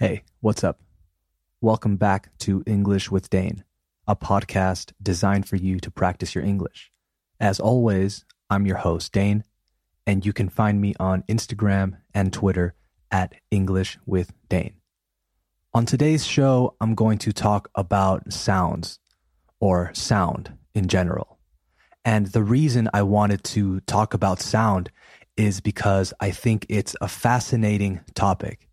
Hey, what's up? Welcome back to English with Dane, a podcast designed for you to practice your English. As always, I'm your host, Dane, and you can find me on Instagram and Twitter at English with Dane. On today's show, I'm going to talk about sounds, or sound in general. And the reason I wanted to talk about sound is because I think it's a fascinating topic.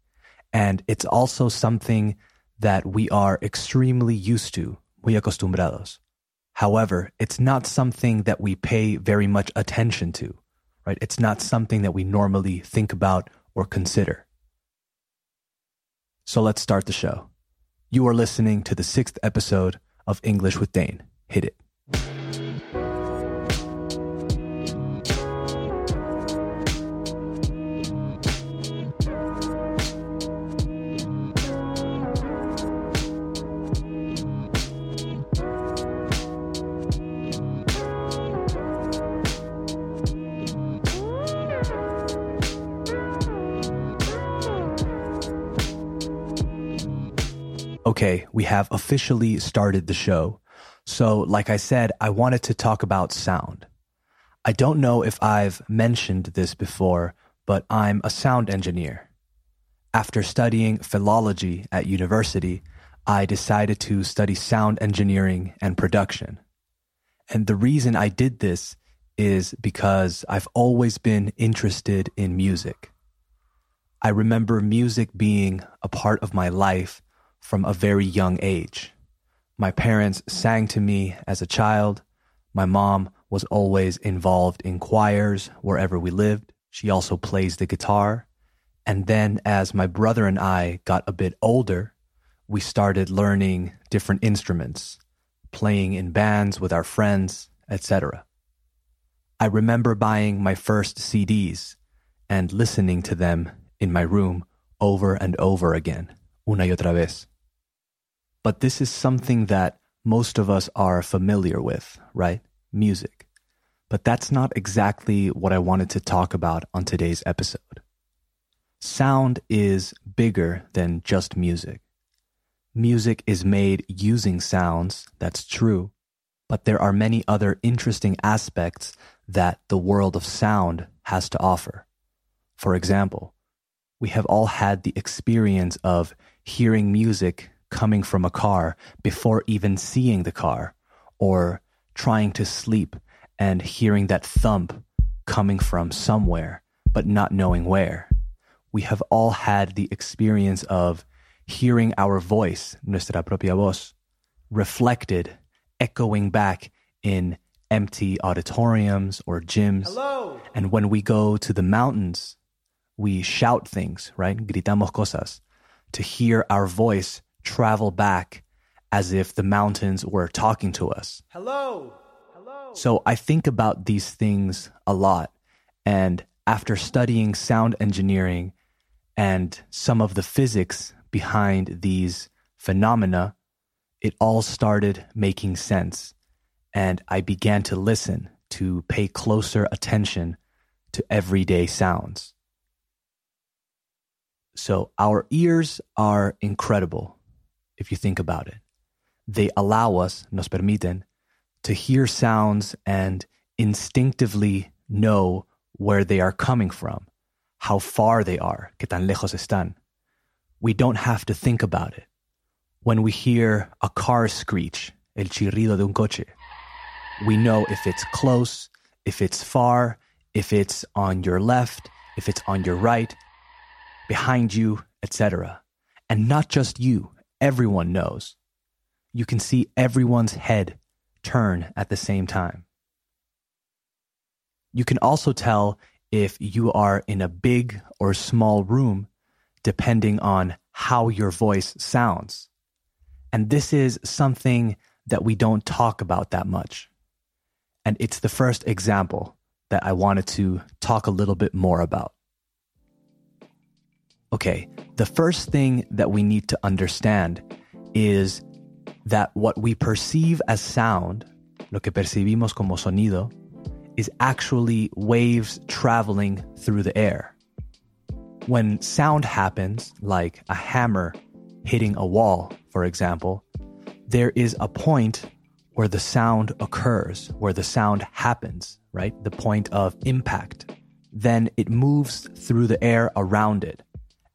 And it's also something that we are extremely used to, muy acostumbrados. However, it's not something that we pay very much attention to, right? It's not something that we normally think about or consider. So let's start the show. You are listening to the 6th episode of English with Dane. Hit it. Okay, we have officially started the show. So, like I said, I wanted to talk about sound. I don't know if I've mentioned this before, but I'm a sound engineer. After studying philology at university, I decided to study sound engineering and production. And the reason I did this is because I've always been interested in music. I remember music being a part of my life from a very young age. My parents sang to me as a child. My mom was always involved in choirs wherever we lived. She also plays the guitar. And then as my brother and I got a bit older, we started learning different instruments, playing in bands with our friends, etc. I remember buying my first CDs and listening to them in my room over and over again, una y otra vez. But this is something that most of us are familiar with, right? Music. But that's not exactly what I wanted to talk about on today's episode. Sound is bigger than just music. Music is made using sounds, that's true, but there are many other interesting aspects that the world of sound has to offer. For example, we have all had the experience of hearing music coming from a car before even seeing the car, or trying to sleep and hearing that thump coming from somewhere, but not knowing where. We have all had the experience of hearing our voice, nuestra propia voz, reflected, echoing back in empty auditoriums or gyms. Hello. And when we go to the mountains, we shout things, right? Gritamos cosas, to hear our voice travel back as if the mountains were talking to us. Hello. Hello. So I think about these things a lot. And after studying sound engineering and some of the physics behind these phenomena, it all started making sense. And I began to listen, to pay closer attention to everyday sounds. So our ears are incredible, if you think about it. They allow us, nos permiten, to hear sounds and instinctively know where they are coming from, how far they are, que tan lejos están. We don't have to think about it. When we hear a car screech, el chirrido de un coche, we know if it's close, if it's far, if it's on your left, if it's on your right, behind you, etc. And not just you, everyone knows. You can see everyone's head turn at the same time. You can also tell if you are in a big or small room, depending on how your voice sounds. And this is something that we don't talk about that much. And it's the first example that I wanted to talk a little bit more about. Okay, the first thing that we need to understand is that what we perceive as sound, lo que percibimos como sonido, is actually waves traveling through the air. When sound happens, like a hammer hitting a wall, for example, there is a point where the sound occurs, where the sound happens, right? The point of impact. Then it moves through the air around it.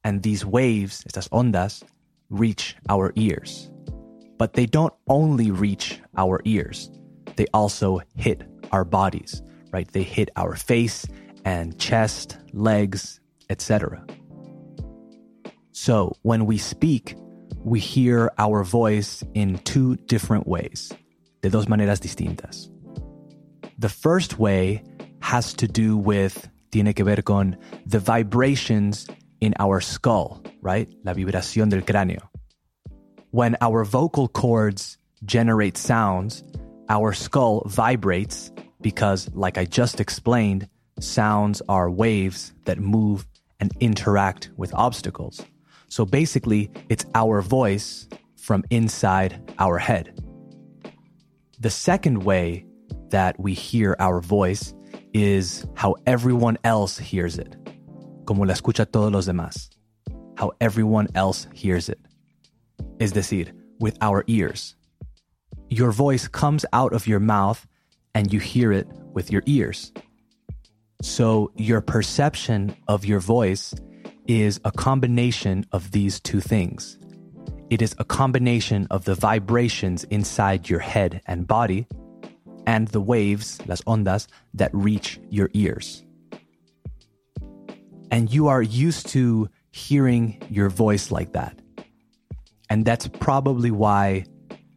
And these waves, estas ondas, reach our ears. But they don't only reach our ears. They also hit our bodies, right? They hit our face and chest, legs, etc. So when we speak, we hear our voice in two different ways, de dos maneras distintas. The first way has to do with, tiene que ver con, the vibrations in our skull, right? La vibración del cráneo. When our vocal cords generate sounds, our skull vibrates because, like I just explained, sounds are waves that move and interact with obstacles. So basically, it's our voice from inside our head. The second way that we hear our voice is how everyone else hears it. Como la escucha todos los demás. How everyone else hears it. Es decir, with our ears. Your voice comes out of your mouth and you hear it with your ears. So your perception of your voice is a combination of these two things. It is a combination of the vibrations inside your head and body and the waves, las ondas, that reach your ears. And you are used to hearing your voice like that. And that's probably why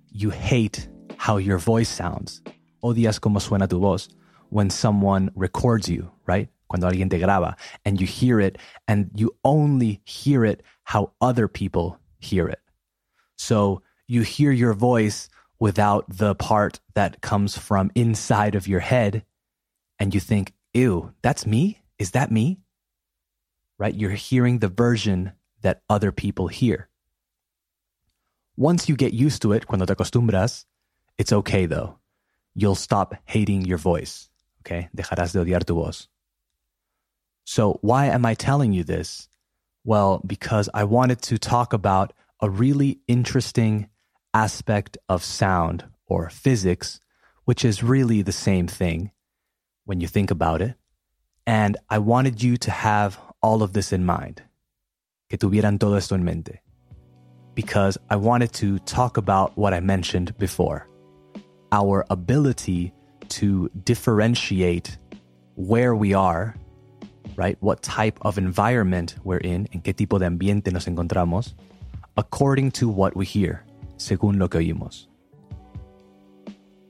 you hate how your voice sounds. Odias cómo suena tu voz when someone records you, right? Cuando alguien te graba and you hear it and you only hear it how other people hear it. So you hear your voice without the part that comes from inside of your head and you think, ew, that's me? Is that me? Right? You're hearing the version that other people hear. Once you get used to it, cuando te acostumbras, it's okay though. You'll stop hating your voice, okay? Dejarás de odiar tu voz. So why am I telling you this? Well, because I wanted to talk about a really interesting aspect of sound or physics, which is really the same thing when you think about it. And I wanted you to have all of this in mind. Que tuvieran todo esto en mente. Because I wanted to talk about what I mentioned before. Our ability to differentiate where we are, right? What type of environment we're in, en qué tipo de ambiente nos encontramos, according to what we hear, según lo que oímos.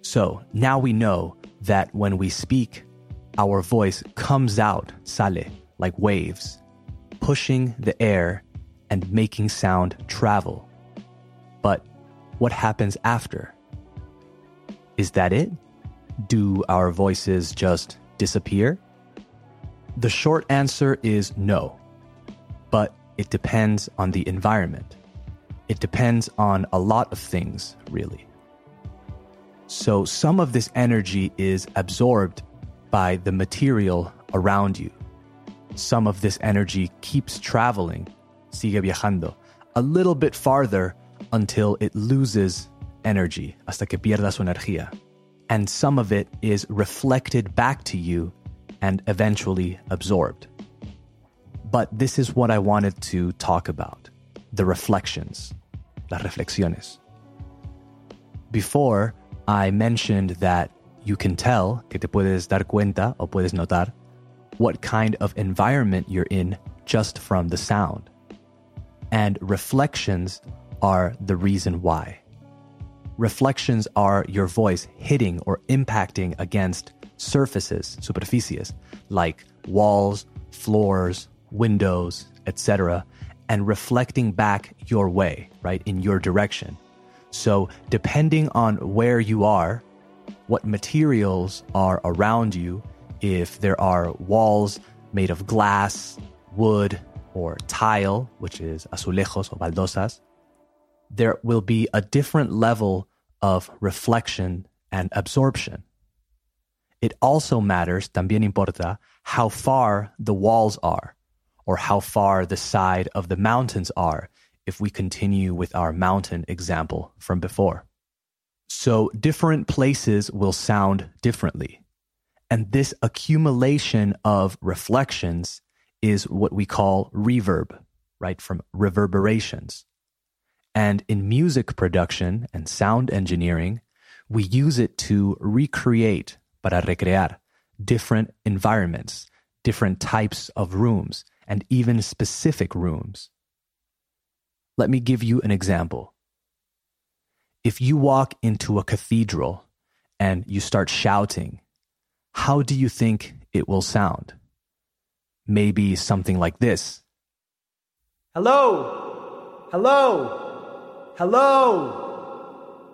So now we know that when we speak, our voice comes out, sale, like waves, pushing the air and making sound travel. But what happens after? Is that it? Do our voices just disappear? The short answer is no, but it depends on the environment. It depends on a lot of things, really. So some of this energy is absorbed by the material around you. Some of this energy keeps traveling, sigue viajando, a little bit farther until it loses energy, hasta que pierda su energía. And some of it is reflected back to you and eventually absorbed. But this is what I wanted to talk about, the reflections, las reflexiones. Before, I mentioned that you can tell, que te puedes dar cuenta o puedes notar, what kind of environment you're in just from the sound. And reflections are the reason why. Reflections are your voice hitting or impacting against surfaces, superficies, like walls, floors, windows, etc., and reflecting back your way, right, in your direction. So depending on where you are, what materials are around you, if there are walls made of glass, wood, or tile, which is azulejos or baldosas, there will be a different level of reflection and absorption. It also matters, también importa, how far the walls are, or how far the side of the mountains are if we continue with our mountain example from before. So different places will sound differently. And this accumulation of reflections is what we call reverb, right? From reverberations. And in music production and sound engineering, we use it to recreate, para recrear, different environments, different types of rooms, and even specific rooms. Let me give you an example. If you walk into a cathedral and you start shouting, how do you think it will sound? Maybe something like this. Hello! Hello! Hello!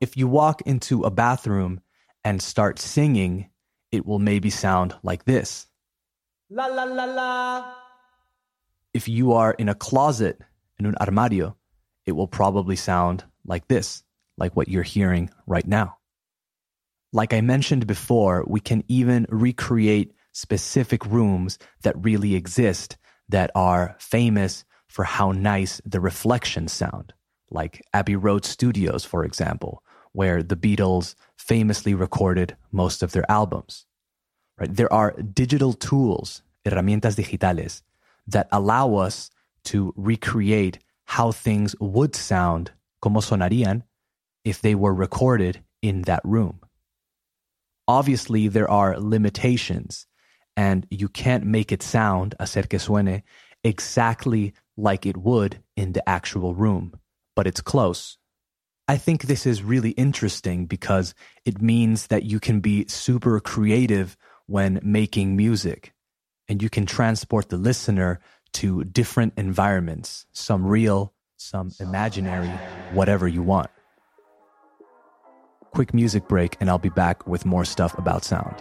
If you walk into a bathroom and start singing, it will maybe sound like this. La la la la. If you are in a closet, in un armario, it will probably sound like this, like what you're hearing right now. Like I mentioned before, we can even recreate specific rooms that really exist that are famous for how nice the reflections sound, like Abbey Road Studios, for example, where the Beatles famously recorded most of their albums. Right? There are digital tools, herramientas digitales, that allow us to recreate how things would sound, como sonarían, if they were recorded in that room. Obviously, there are limitations, and you can't make it sound, hacer que suene, exactly like it would in the actual room, but it's close. I think this is really interesting because it means that you can be super creative when making music. And you can transport the listener to different environments, some real, some imaginary, whatever you want. Quick music break, and I'll be back with more stuff about sound.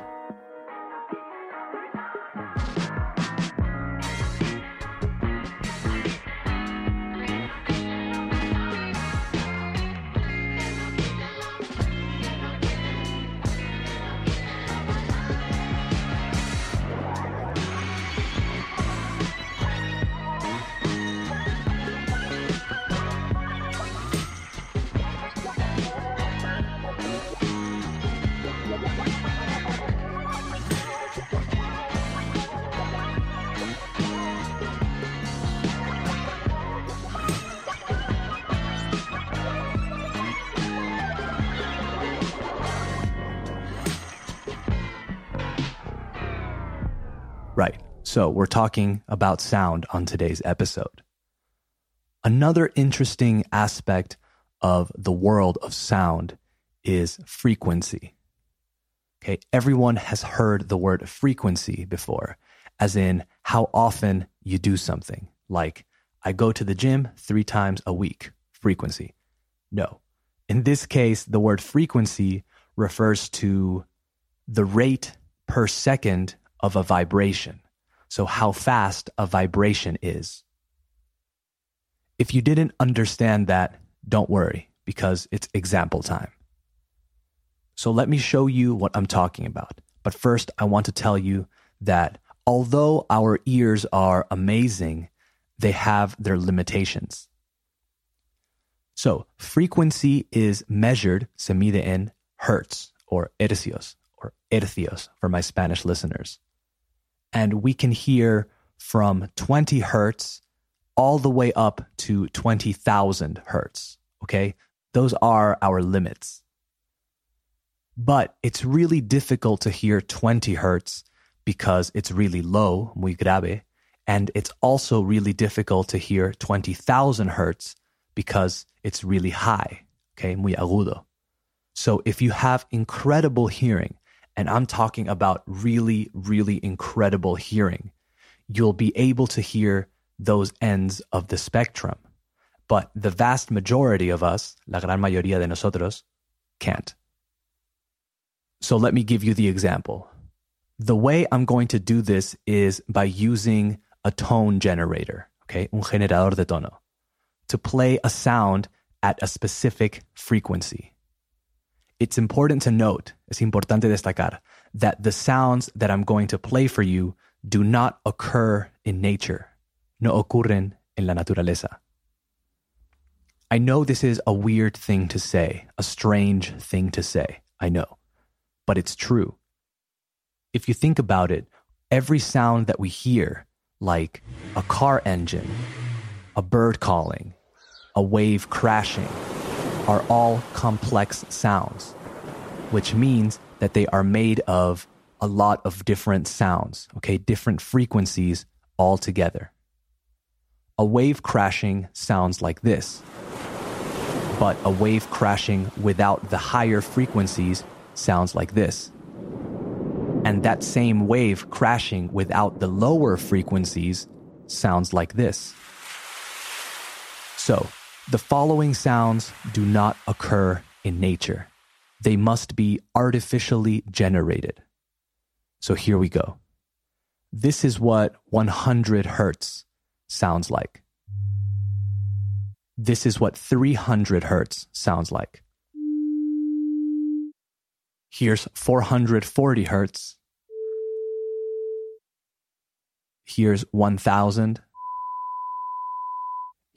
Right, so we're talking about sound on today's episode. Another interesting aspect of the world of sound is frequency. Okay, everyone has heard the word frequency before, as in how often you do something. Like, I go to the gym 3 times a week, frequency. No, in this case, the word frequency refers to the rate per second of a vibration, so how fast a vibration is. If you didn't understand that, don't worry, because it's example time. So let me show you what I'm talking about. But first, I want to tell you that although our ears are amazing, they have their limitations. So frequency is measured, se mide en hertz, or hercios for my Spanish listeners. And we can hear from 20 hertz all the way up to 20,000 hertz, okay? Those are our limits. But it's really difficult to hear 20 hertz because it's really low, muy grave, and it's also really difficult to hear 20,000 hertz because it's really high, okay? Muy agudo. So if you have incredible hearing, and I'm talking about really, really incredible hearing, you'll be able to hear those ends of the spectrum. But the vast majority of us, la gran mayoría de nosotros, can't. So let me give you the example. The way I'm going to do this is by using a tone generator, okay, un generador de tono, to play a sound at a specific frequency. It's important to note, es importante destacar, that the sounds that I'm going to play for you do not occur in nature. No ocurren en la naturaleza. I know this is a weird thing to say, a strange thing to say, I know, but it's true. If you think about it, every sound that we hear, like a car engine, a bird calling, a wave crashing, are all complex sounds, which means that they are made of a lot of different sounds, okay, different frequencies all together. A wave crashing sounds like this, but a wave crashing without the higher frequencies sounds like this. And that same wave crashing without the lower frequencies sounds like this. So, the following sounds do not occur in nature. They must be artificially generated. So here we go. This is what 100 hertz sounds like. This is what 300 hertz sounds like. Here's 440 hertz. Here's 1,000.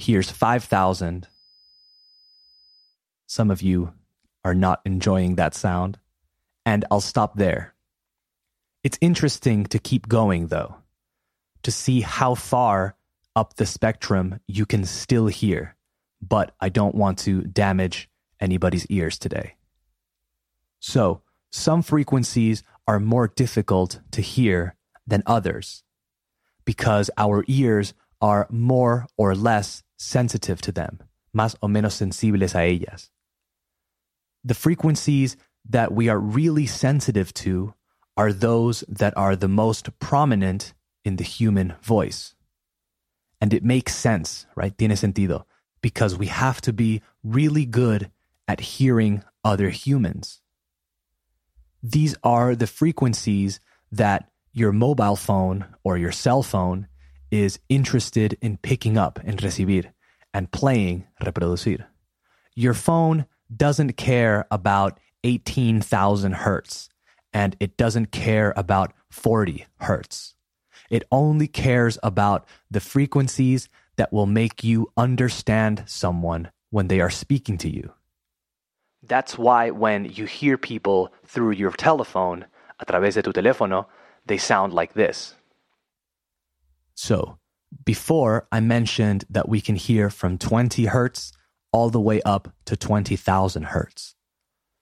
Here's 5,000. Some of you are not enjoying that sound. And I'll stop there. It's interesting to keep going, though, to see how far up the spectrum you can still hear. But I don't want to damage anybody's ears today. So, some frequencies are more difficult to hear than others because our ears are more or less sensitive to them, más o menos sensibles a ellas. The frequencies that we are really sensitive to are those that are the most prominent in the human voice. And it makes sense, right? Tiene sentido. Because we have to be really good at hearing other humans. These are the frequencies that your mobile phone or your cell phone is interested in picking up, en recibir, and playing, reproducir. Your phone doesn't care about 18,000 hertz, and it doesn't care about 40 hertz. It only cares about the frequencies that will make you understand someone when they are speaking to you. That's why when you hear people through your telephone, a través de tu teléfono, they sound like this. So, before I mentioned that we can hear from 20 hertz all the way up to 20,000 hertz.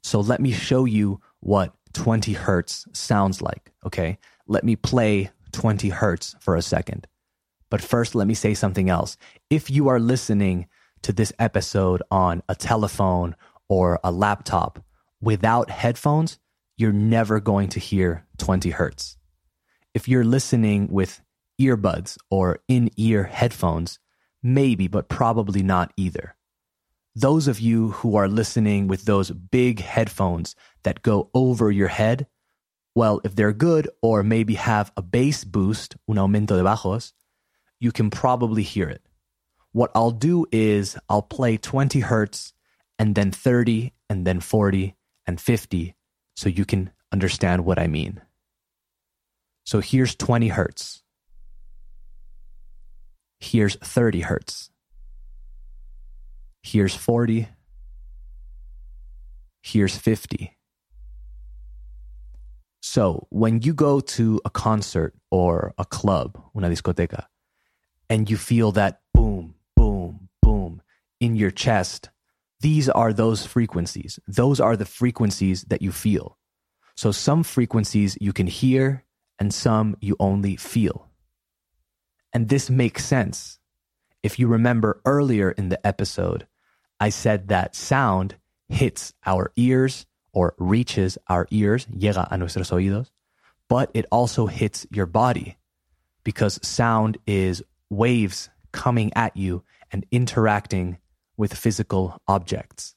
So let me show you what 20 hertz sounds like, okay? Let me play 20 hertz for a second. But first, let me say something else. If you are listening to this episode on a telephone or a laptop without headphones, you're never going to hear 20 hertz. If you're listening with earbuds or in-ear headphones, maybe, but probably not either. Those of you who are listening with those big headphones that go over your head, well, if they're good or maybe have a bass boost, un aumento de bajos, you can probably hear it. What I'll do is I'll play 20 hertz and then 30 and then 40 and 50 so you can understand what I mean. So here's 20 hertz. Here's 30 hertz. Here's 40. Here's 50. So when you go to a concert or a club, una discoteca, and you feel that boom, boom, boom in your chest, these are those frequencies. Those are the frequencies that you feel. So some frequencies you can hear and some you only feel. And this makes sense. If you remember earlier in the episode, I said that sound hits our ears or reaches our ears, llega a nuestros oídos, but it also hits your body because sound is waves coming at you and interacting with physical objects.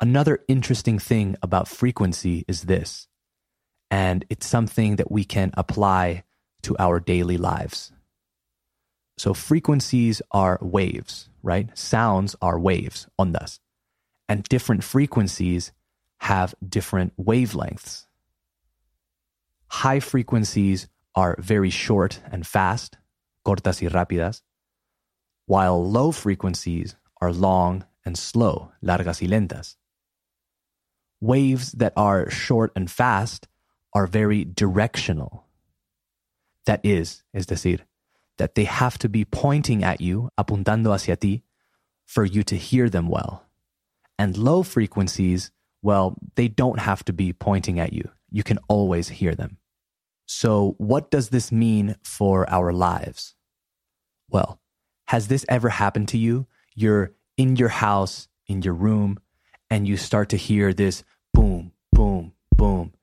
Another interesting thing about frequency is this, and it's something that we can apply to our daily lives. So frequencies are waves, right? Sounds are waves, ondas, and different frequencies have different wavelengths. High frequencies are very short and fast, cortas y rápidas, while low frequencies are long and slow, largas y lentas. Waves that are short and fast are very directional. That is, es decir, that they have to be pointing at you, apuntando hacia ti, for you to hear them well. And low frequencies, well, they don't have to be pointing at you. You can always hear them. So what does this mean for our lives? Well, has this ever happened to you? You're in your house, in your room, and you start to hear this boom, boom, boom,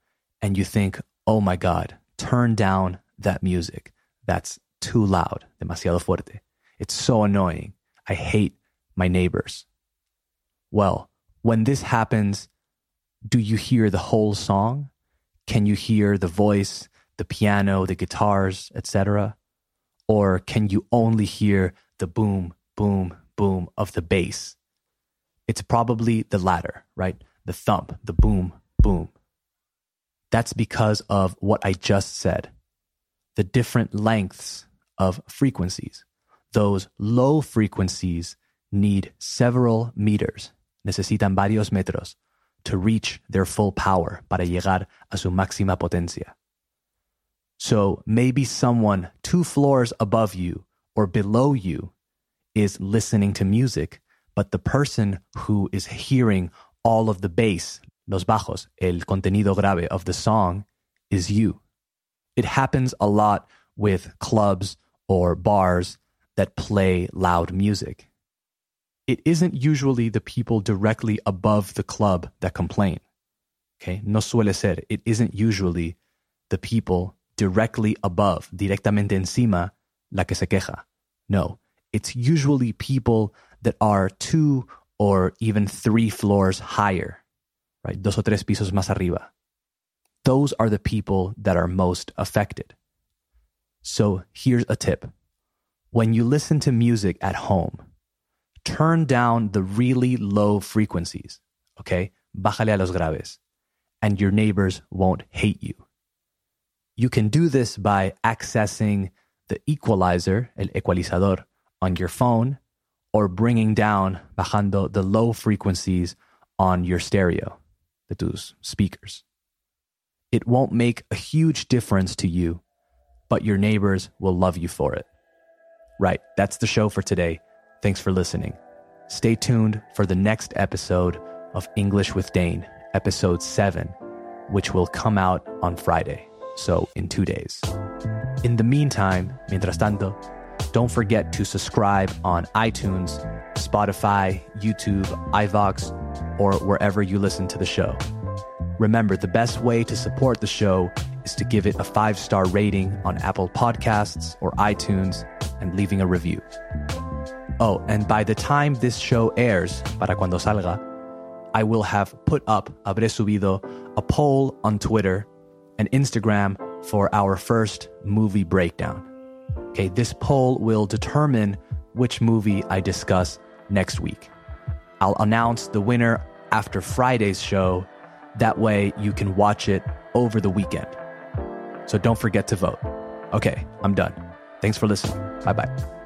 and you think, oh my God, turn down that music. That's too loud, demasiado fuerte. It's so annoying. I hate my neighbors. Well, when this happens, do you hear the whole song? Can you hear the voice, the piano, the guitars, etc.? Or can you only hear the boom, boom, boom of the bass? It's probably the latter, right? The thump, the boom, boom. That's because of what I just said. The different lengths of frequencies. Those low frequencies need several meters, necesitan varios metros, to reach their full power, para llegar a su máxima potencia. So maybe someone 2 floors above you or below you is listening to music, but the person who is hearing all of the bass, los bajos, el contenido grave of the song is you. It happens a lot with clubs or bars that play loud music. It isn't usually the people directly above the club that complain. Okay? No suele ser. It isn't usually the people directly above, directamente encima, la que se queja. No. It's usually people that are 2 or even 3 floors higher. Right? 2 o 3 pisos más arriba. Those are the people that are most affected. So here's a tip. When you listen to music at home, turn down the really low frequencies, okay? Bájale a los graves. And your neighbors won't hate you. You can do this by accessing the equalizer, el ecualizador, on your phone, or bringing down, bajando, the low frequencies on your stereo, de tus speakers. It won't make a huge difference to you, but your neighbors will love you for it. Right, that's the show for today. Thanks for listening. Stay tuned for the next episode of English with Dane, episode 7, which will come out on Friday, so in 2 days. In the meantime, mientras tanto, don't forget to subscribe on iTunes, Spotify, YouTube, iVoox, or wherever you listen to the show. Remember, the best way to support the show is to give it a 5-star rating on Apple Podcasts or iTunes and leaving a review. Oh, and by the time this show airs, para cuando salga, I will have put up, habré subido, a poll on Twitter and Instagram for our first movie breakdown. Okay, this poll will determine which movie I discuss next week. I'll announce the winner after Friday's show. That way you can watch it over the weekend. So don't forget to vote. Okay, I'm done. Thanks for listening. Bye-bye.